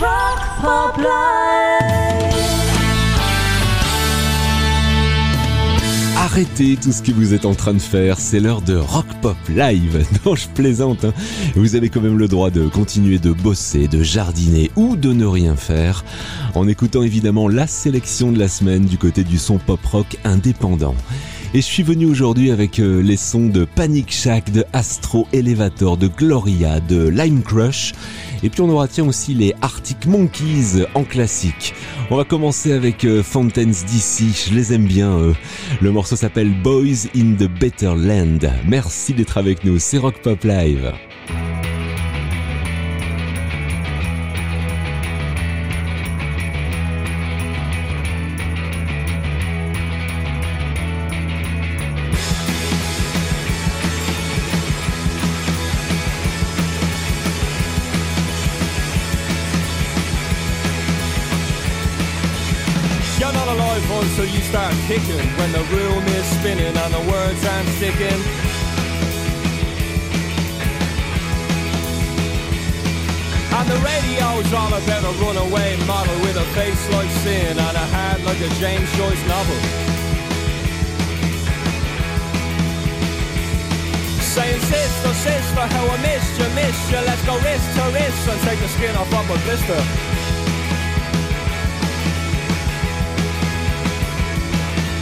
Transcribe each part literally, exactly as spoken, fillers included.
Rock Pop Live. Arrêtez tout ce que vous êtes en train de faire, c'est l'heure de Rock Pop Live. Non, je plaisante, hein. Vous avez quand même le droit de continuer de bosser, de jardiner ou de ne rien faire, en écoutant évidemment la sélection de la semaine du côté du son pop rock indépendant. Et je suis venu aujourd'hui avec les sons de Panic Shack, de Astro Elevator, de Gloria, de Lime Crush. Et puis on aura tiens aussi les Arctic Monkeys en classique. On va commencer avec Fontaines D C, je les aime bien eux. Le morceau s'appelle Boys in the Better Land. Merci d'être avec nous, c'est Rock Pop Live. So you start kicking when the room is spinning and the words I'm sticking. And the radio's on about a runaway model with a face like sin and a heart like a James Joyce novel. Saying sister, sister, how I missed you, missed you. Let's go wrist to wrist and take the skin off of a blister.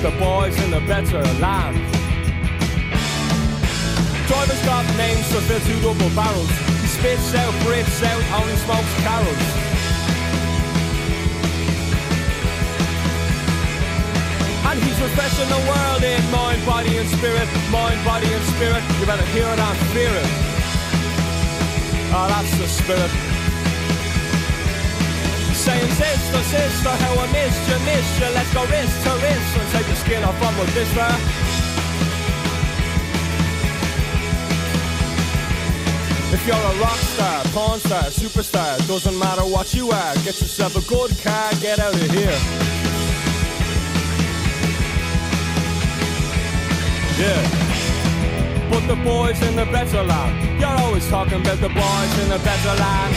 The boys in the better land. Drivers got names so they're two double barrels. He spits out, breathes out, only smokes carols. And he's refreshing the world in mind, body and spirit. Mind, body and spirit. You better hear it and fear it. Oh, that's the spirit. Saying sister, sister, how I missed you, missed you. Let's go wrist to wrist and take the skin off of a blister. If you're a rock star, porn star, superstar, doesn't matter what you are, get yourself a good car, get out of here. Yeah. Put the boys in the better land. You're always talking about the boys in the better land.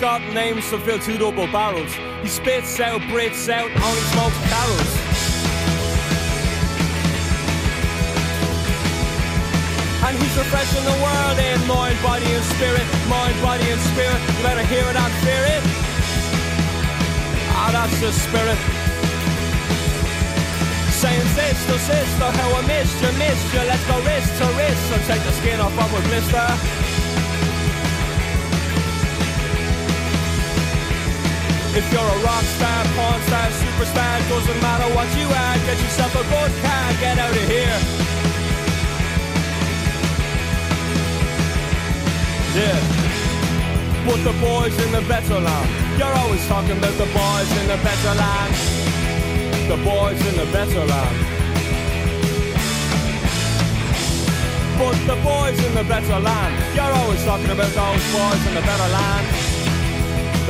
Got names to fill two double barrels. He spits out, breathes out, only smokes carols. And he's refreshing the world in mind, body and spirit. Mind, body and spirit. You better hear it and fear it. Ah, oh, that's the spirit. Saying sister, sister, how I missed you, missed you. Let's go wrist to wrist and take the skin off of a blister. If you're a rock star, porn star, superstar, doesn't matter what you are, get yourself a good car, get out of here. Yeah. Put the boys in the better land. You're always talking about the boys in the better land. The boys in the better land. Put the boys in the better land. You're always talking about those boys in the better land.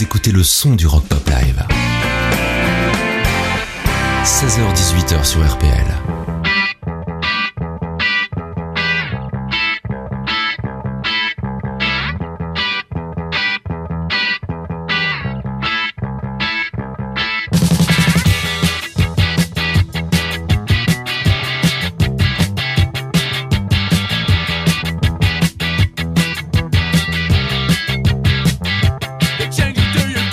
Vous écoutez le son du Rock Pop Live. seize heures dix-huit heures sur R P L. Do you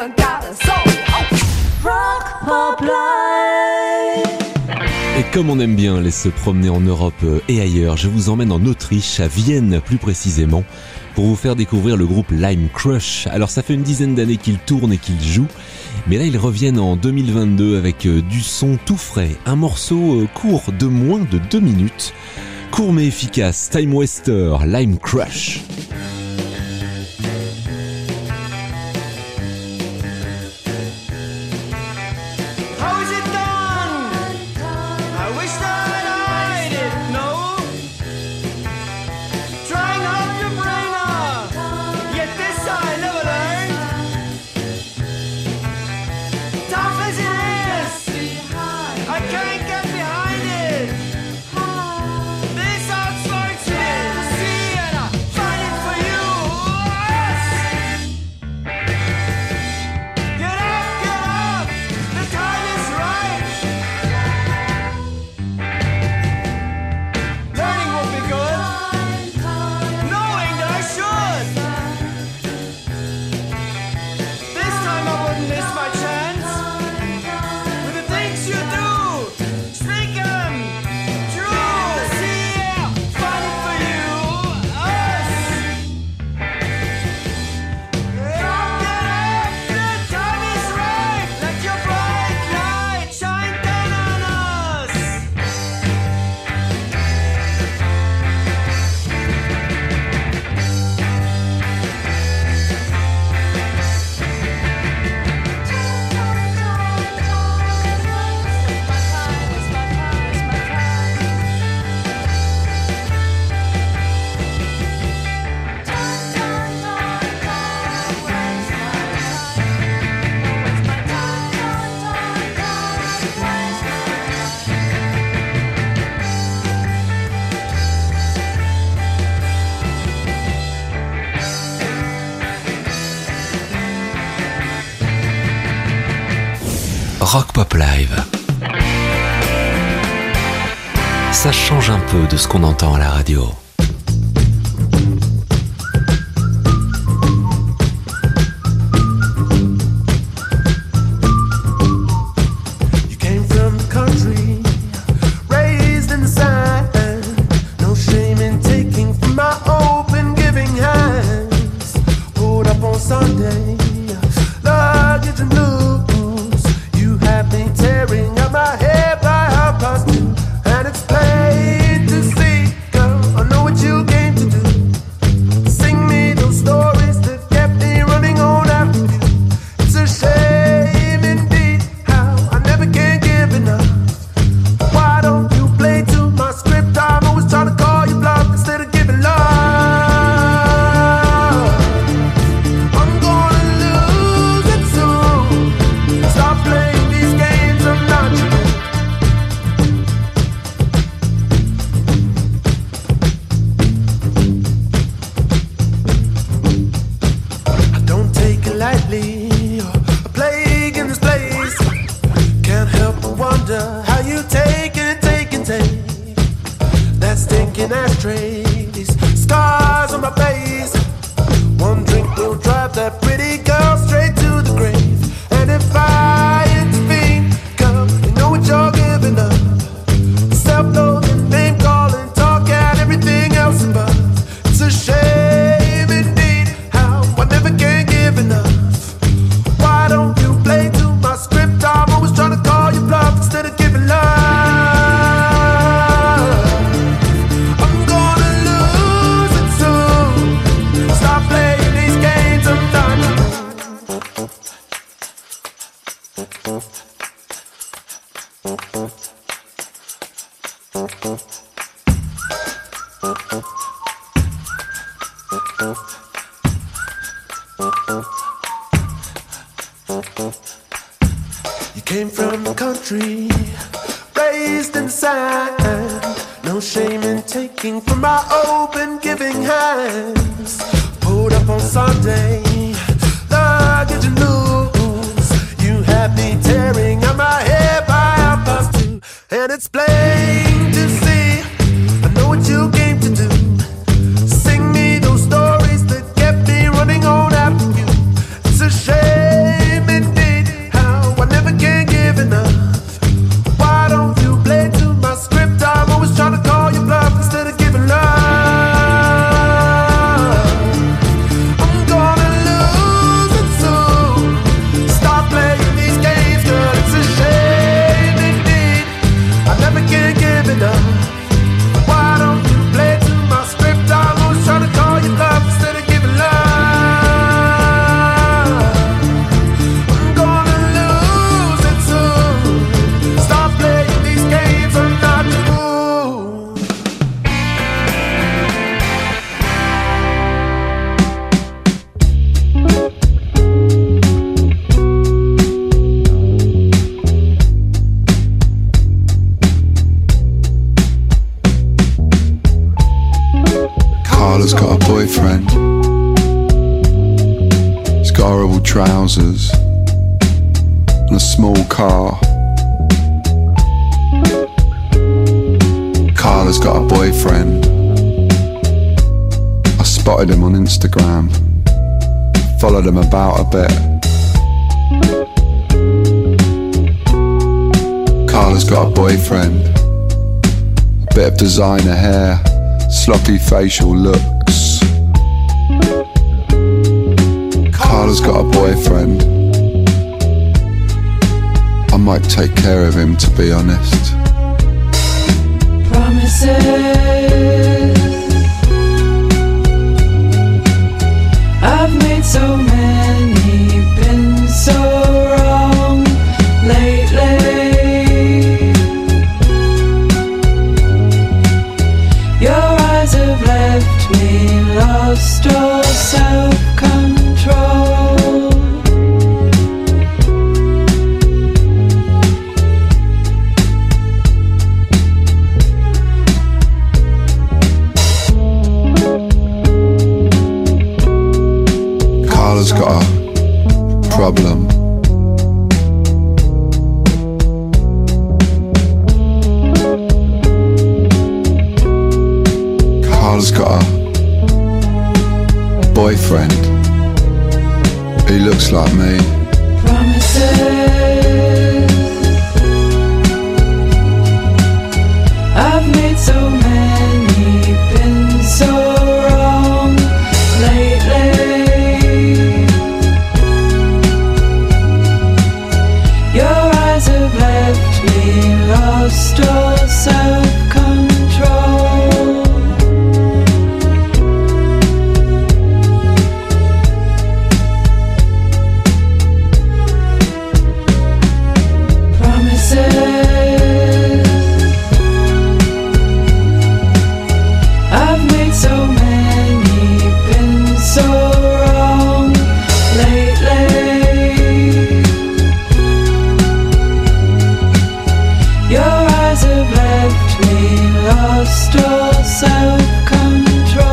haven't got a soul. Oh. Rock Pop Live. Et comme on aime bien les se promener en Europe et ailleurs, je vous emmène en Autriche, à Vienne plus précisément, pour vous faire découvrir le groupe Lime Crush. Alors ça fait une dizaine d'années qu'ils tournent et qu'ils jouent, mais là ils reviennent en deux mille vingt-deux avec du son tout frais, un morceau court de moins de deux minutes, court mais efficace, Time Waster, Lime Crush. Rock Pop Live. Ça change un peu de ce qu'on entend à la radio. Shame. trousers and a small car. Carla's got a boyfriend. I spotted him on Instagram, followed him about a bit. Carla's got a boyfriend. A bit of designer hair, sloppy facial looks. Carla's got a boyfriend. I might take care of him, to be honest. Promises I've made so many, been so wrong lately. Your eyes have left me lost all self-control. Got a problem. Carl's got a boyfriend. He looks like me. Promises I've made so many, been so wrong lately. Lost all self-control. Promises I've made so many, been so wrong lately. Lost all self-control.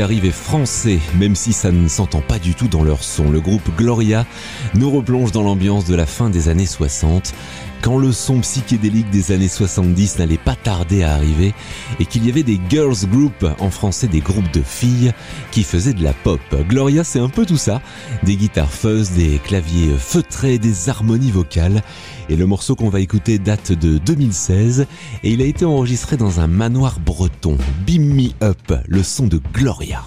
Arrivé français, même si ça ne s'entend pas du tout dans leur son. Le groupe Gloria nous replonge dans l'ambiance de la fin des années soixante, quand le son psychédélique des années soixante-dix n'allait pas tarder à arriver et qu'il y avait des girls group, en français des groupes de filles, qui faisaient de la pop. Gloria, c'est un peu tout ça, des guitares fuzz, des claviers feutrés, des harmonies vocales. Et le morceau qu'on va écouter date de deux mille seize et il a été enregistré dans un manoir breton. Beam Me Up, le son de Gloria.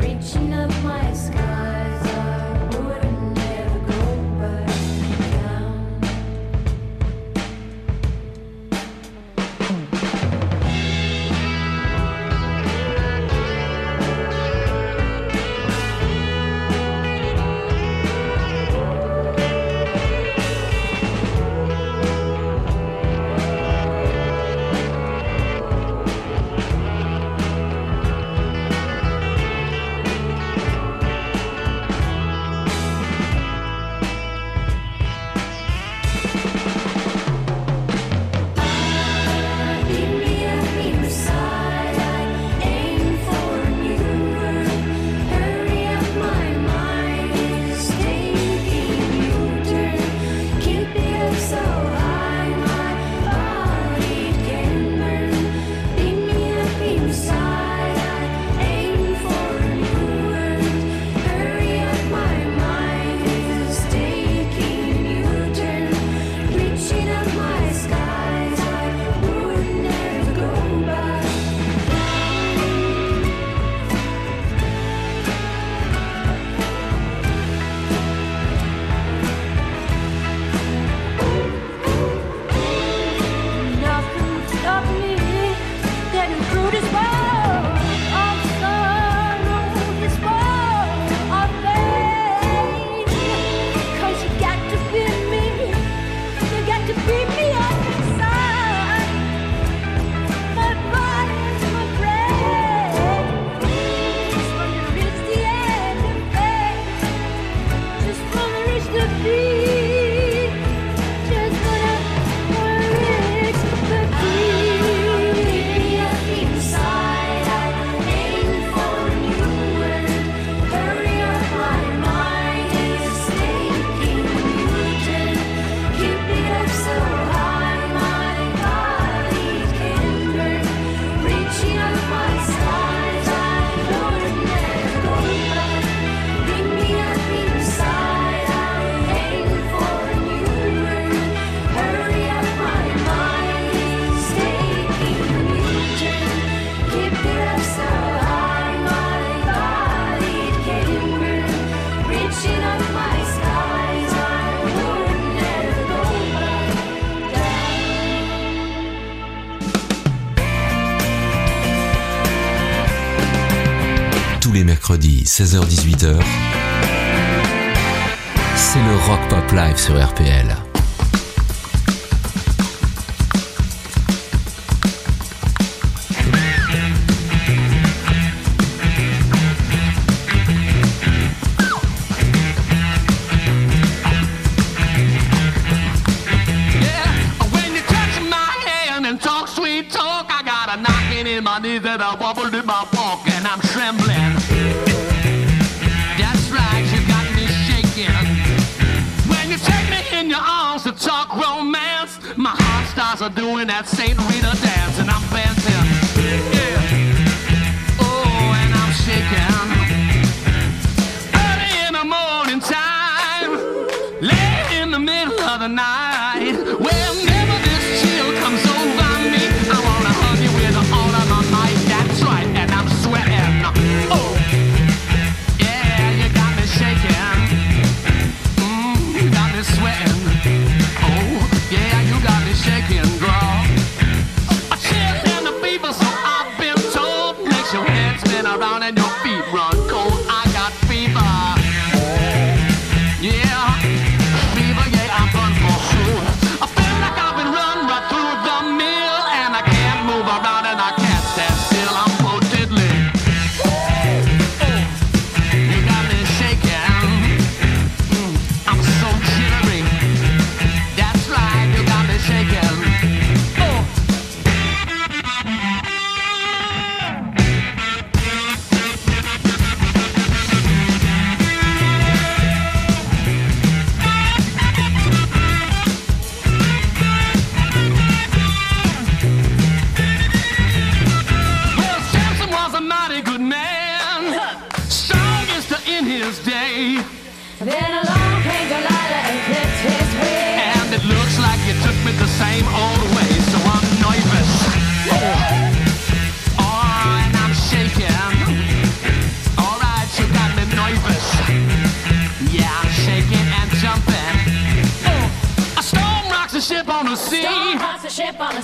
Reaching up my mercredi seize heures dix-huit heures, c'est le Rock Pop Live sur R P L. That I wobbled in my walk and I'm trembling. That's right, you got me shaking. When you take me in your arms to talk romance, my heart starts a doing that Saint Rita dance, and I'm dancing. Yeah. Oh, and I'm shaking. Early in the morning time, late in the middle of the night, whenever this chill comes over me, I wanna hug you with all.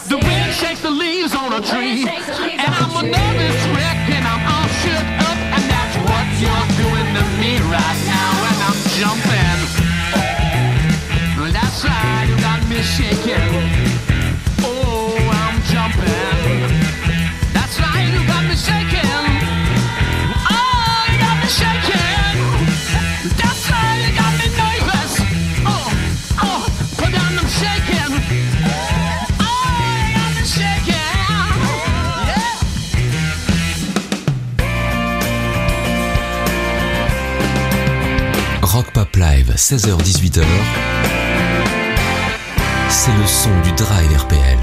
The wind shakes the leaves on a tree, and I'm a nervous wreck, and I'm all shook up, and that's what you're doing to me right now, and I'm jumping. Well, that's right, you got me shaking. Oh, I'm jumping. That's right, you got me shaking. Oh, you got me shaking. That's right, you got me nervous. Oh, oh, put down them shaking. Rock Pop Live, seize heures dix-huit heures, c'est le son du Dry R P L.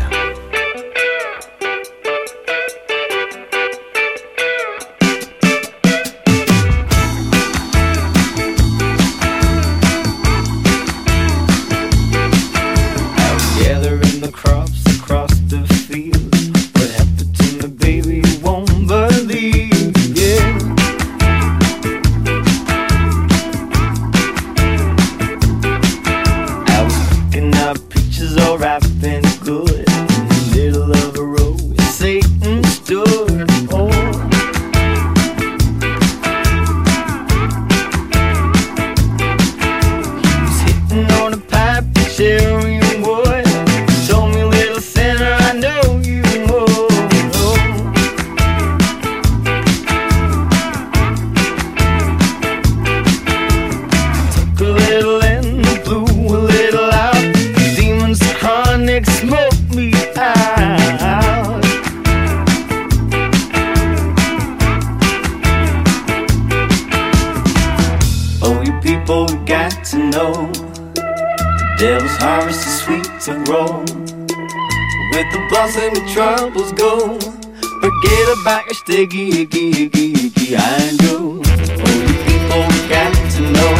Iggy, Iggy, Iggy, Iggy, I know. Only people got to know.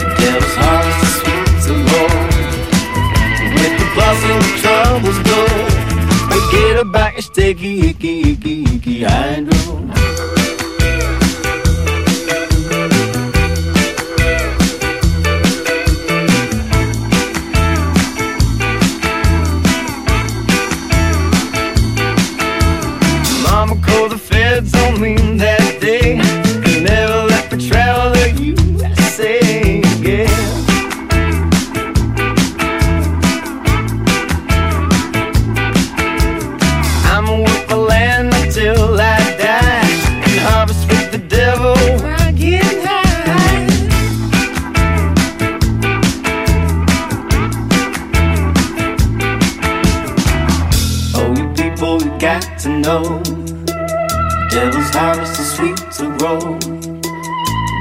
The devil's harvest is sweet to roll. With the blossom, the troubles go. Forget about your sticky, Iggy, Iggy, Iggy, I know. Mean that day. got to know. Devil's harvest is sweet to grow.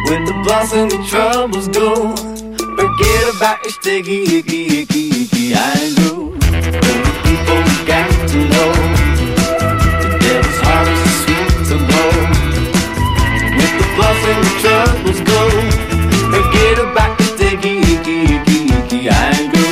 With the blossoming troubles go. Forget about your sticky, icky, icky, icky. I grew. People got to know. The devil's harvest is sweet to grow. With the blossoming troubles go. Forget about your sticky, icky, icky, icky. I grew.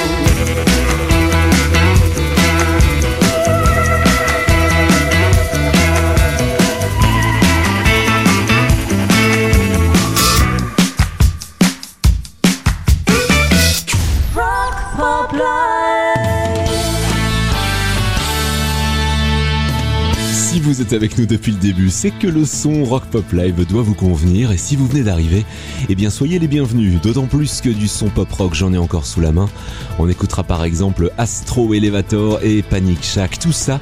Vous êtes avec nous depuis le début, c'est que le son Rock Pop Live doit vous convenir, et si vous venez d'arriver, eh bien soyez les bienvenus, d'autant plus que du son pop rock j'en ai encore sous la main. On écoutera par exemple Astro Elevator et Panic Shack, tout ça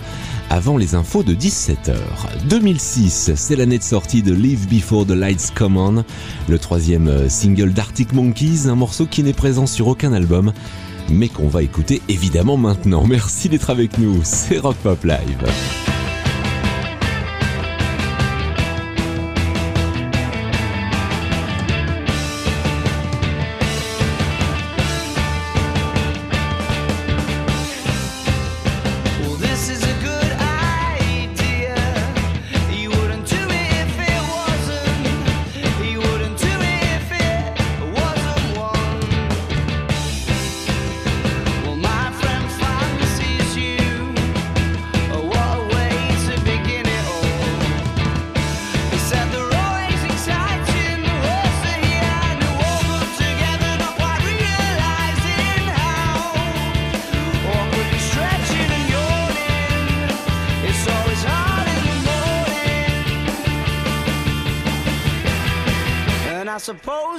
avant les infos de dix-sept heures. deux mille six, c'est l'année de sortie de Live Before the Lights Come On, le troisième single d'Arctic Monkeys, un morceau qui n'est présent sur aucun album, mais qu'on va écouter évidemment maintenant. Merci d'être avec nous, c'est Rock Pop Live. I suppose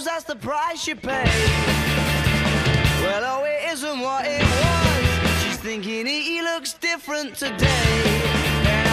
that's the price you pay. Well, oh, it isn't what it was. She's thinking he looks different today. And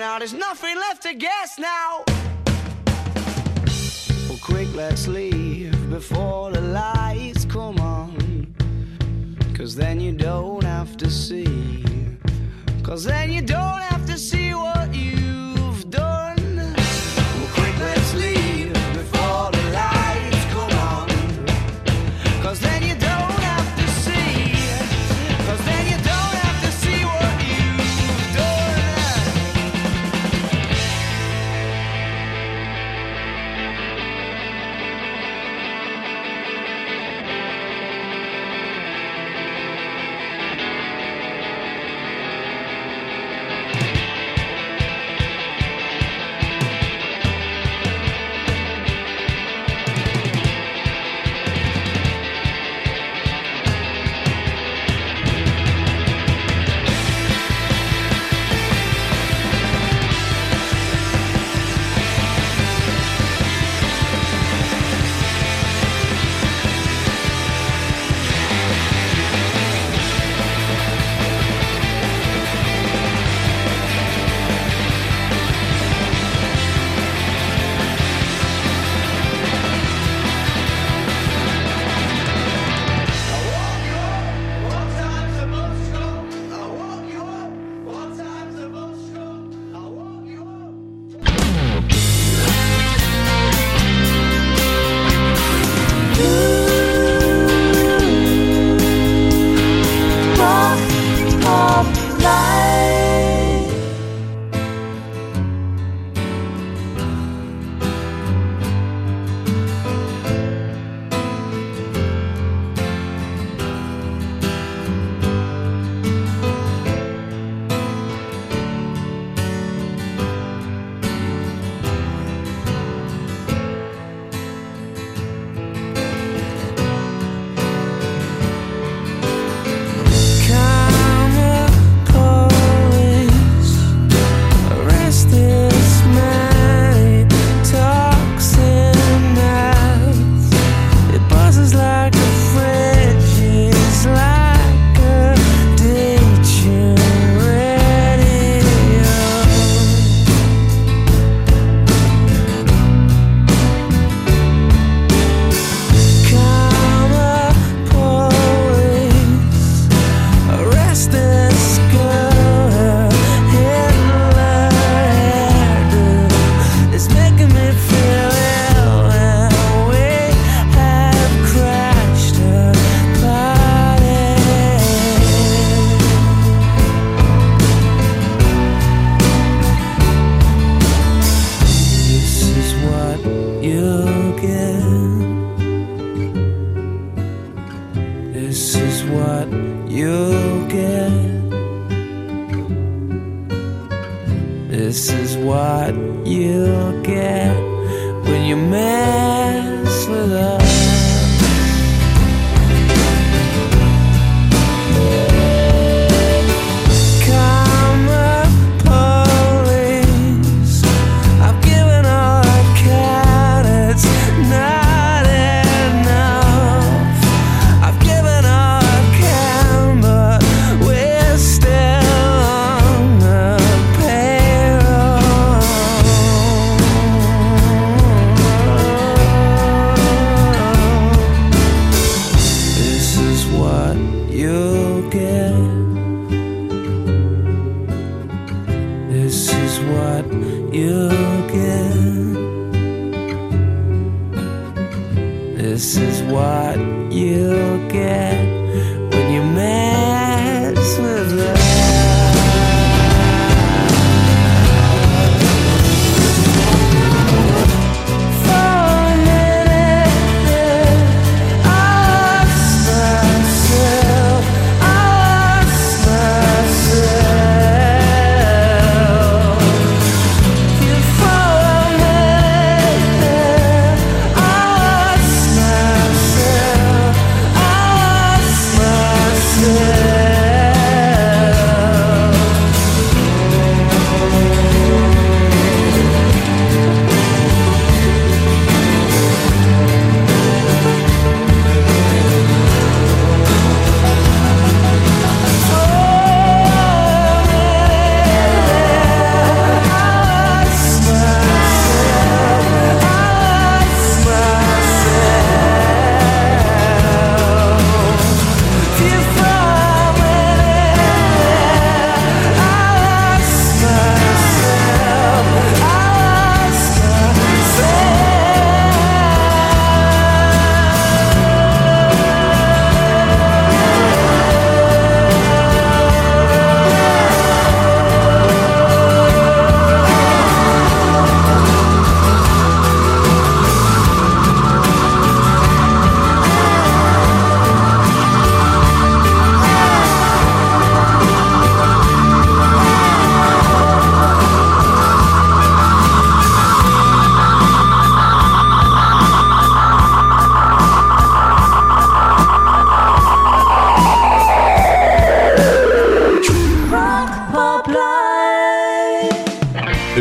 now there's nothing left to guess now. Well, quick, let's leave before the lights come on. Cause then you don't have to see. Cause then you don't have to see what you've done. Well, quick, let's leave before the lights. Cause then you don't have to see. Cause then you don't have to see what you've done. This is what you'll get when you mess with us.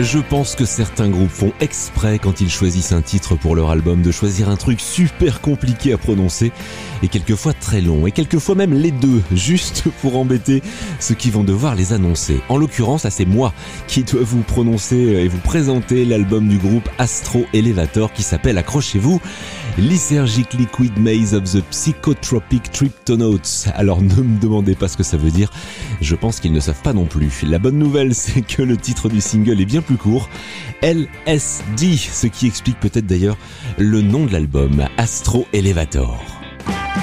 Je pense que certains groupes font exprès quand ils choisissent un titre pour leur album de choisir un truc super compliqué à prononcer et quelquefois très long et quelquefois même les deux, juste pour embêter ceux qui vont devoir les annoncer. En l'occurrence, là c'est moi qui dois vous prononcer et vous présenter l'album du groupe Astro Elevator qui s'appelle, accrochez-vous, Lysergic Liquid Maze of the Psychotropic Triptonauts. Alors ne me demandez pas ce que ça veut dire, je pense qu'ils ne savent pas non plus. La bonne nouvelle, c'est que le titre du single est bien plus court, L S D, ce qui explique peut-être d'ailleurs le nom de l'album, Astro Elevator. Over.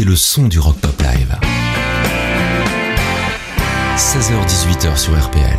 écoutez le son du Rock Pop Live. seize heures dix-huit heures sur R P L.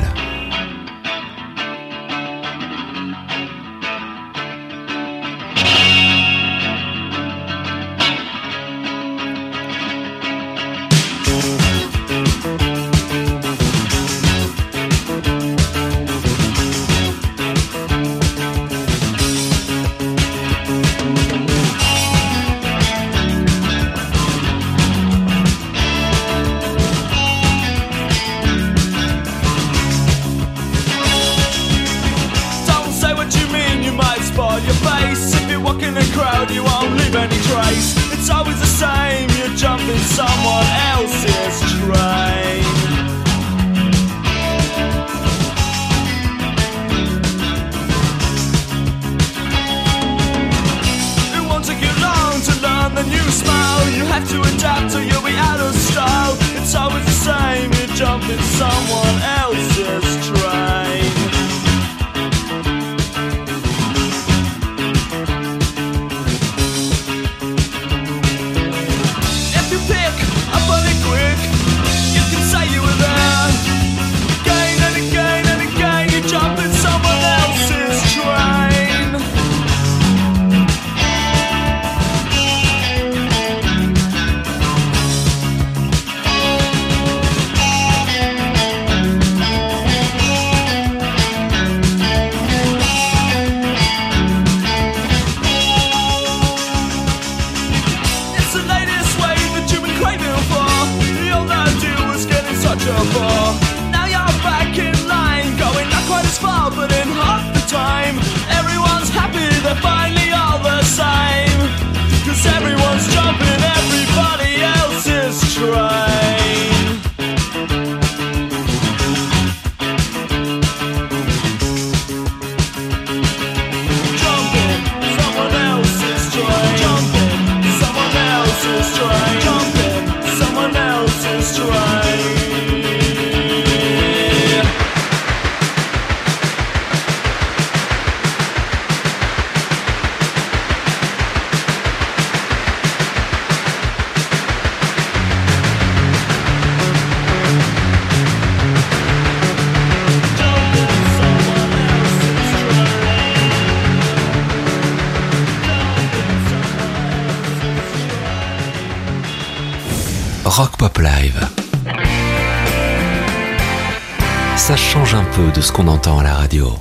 Rock Pop Live. Ça change un peu de ce qu'on entend à la radio.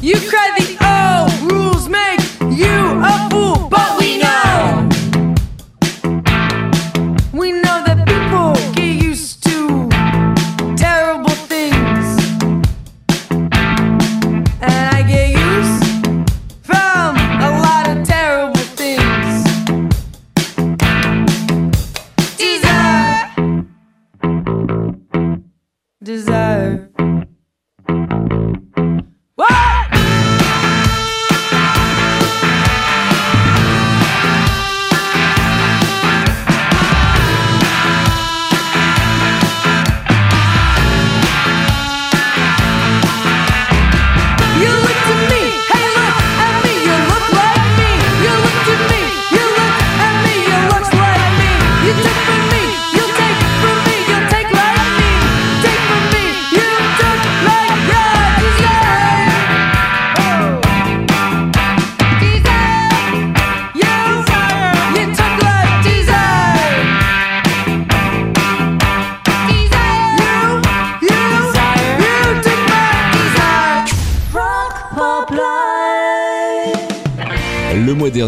You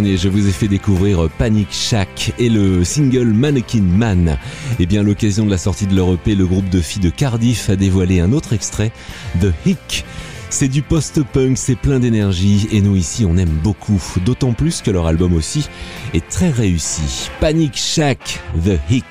dernier, je vous ai fait découvrir Panic Shack et le single Mannequin Man. Et bien, à l'occasion de la sortie de leur E P, le groupe de filles de Cardiff a dévoilé un autre extrait, The Hick. C'est du post-punk, c'est plein d'énergie et nous ici on aime beaucoup, d'autant plus que leur album aussi est très réussi. Panic Shack, The Hick.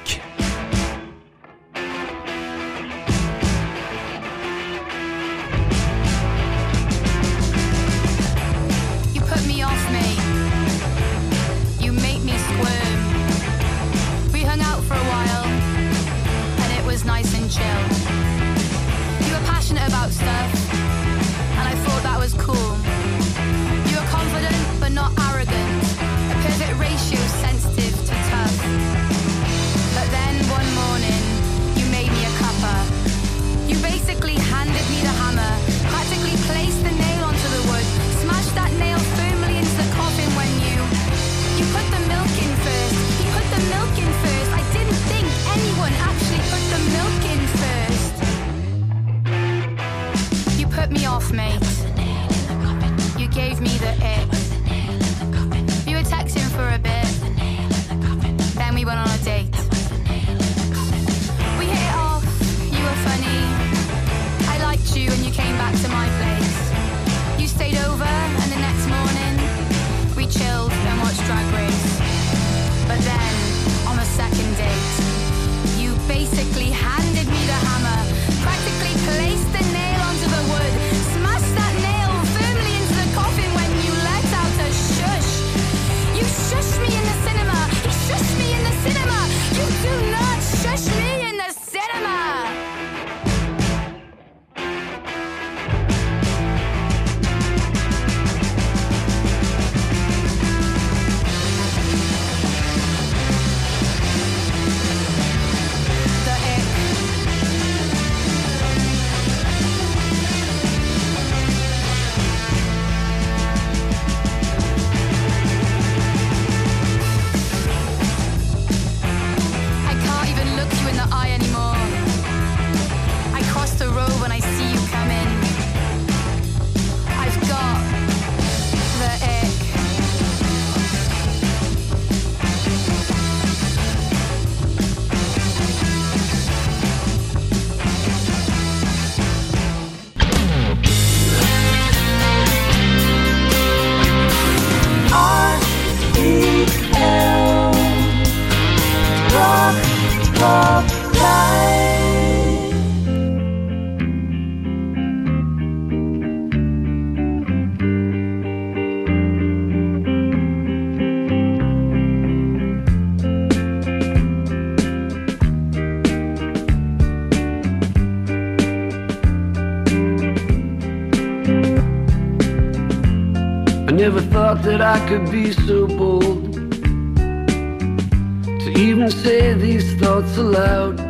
Never thought that I could be so bold to even say these thoughts aloud.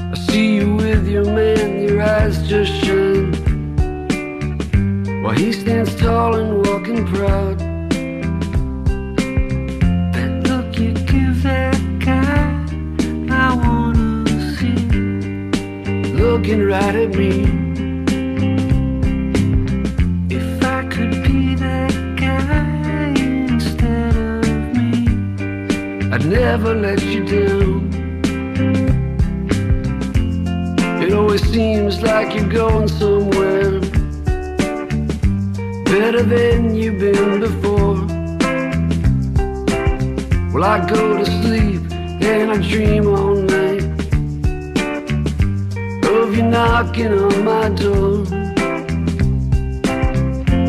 I see you with your man, your eyes just shine while he stands tall and walking proud. That look you give that guy, I wanna see looking right at me. I'd never let you down. It always seems like you're going somewhere better than you've been before. Well, I go to sleep and I dream all night of you knocking on my door.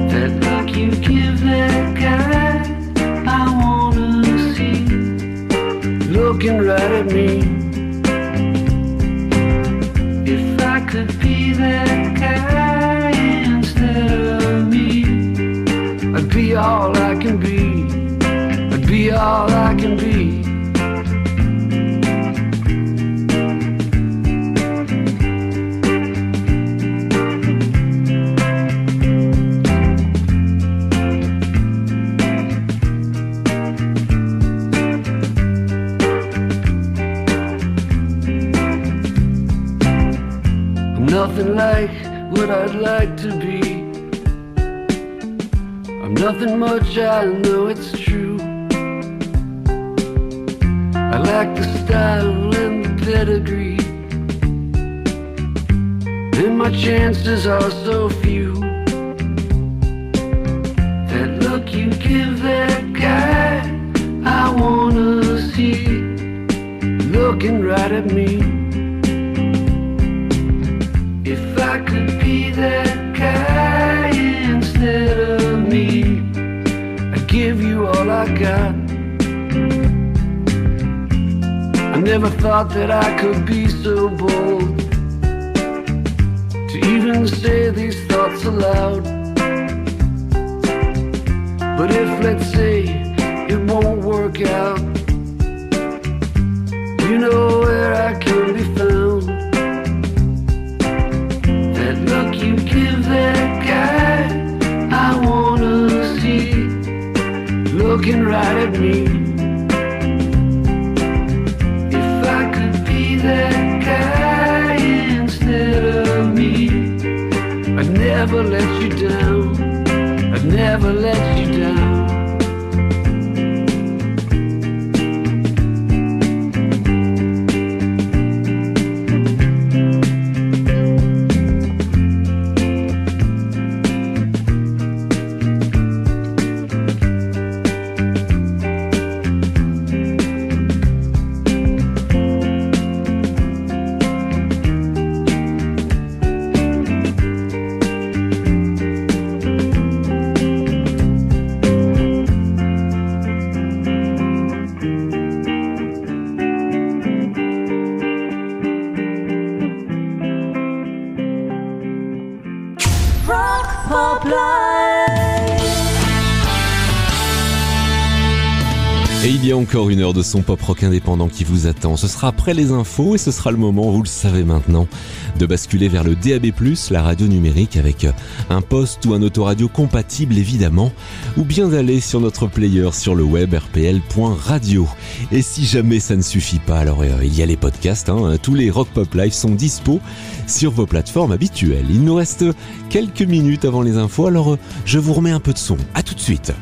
That look you give that guy, looking right at me. If I could be that guy instead of me, I'd be all I can be. I'd be all I can be. Nothing like what I'd like to be. I'm nothing much, I know it's true. I like the style and the pedigree, and my chances are so few. That look you give that guy, I wanna see looking right at me. If I could be that guy instead of me, I'd give you all I got. I never thought that I could be so bold to even say these thoughts aloud. But if, let's say, it won't work out, you know where I can be found. That look you give that guy, I wanna see looking right at me. If I could be that guy instead of me, I'd never let you down. I'd never let you down. Encore une heure de son pop rock indépendant qui vous attend. Ce sera après les infos et ce sera le moment, vous le savez maintenant, de basculer vers le D A B plus, la radio numérique avec un poste ou un autoradio compatible évidemment, ou bien d'aller sur notre player sur le web r p l point radio. Et si jamais ça ne suffit pas, alors euh, il y a les podcasts, hein, tous les Rock Pop Live sont dispo sur vos plateformes habituelles. Il nous reste quelques minutes avant les infos, alors euh, je vous remets un peu de son. À tout de suite.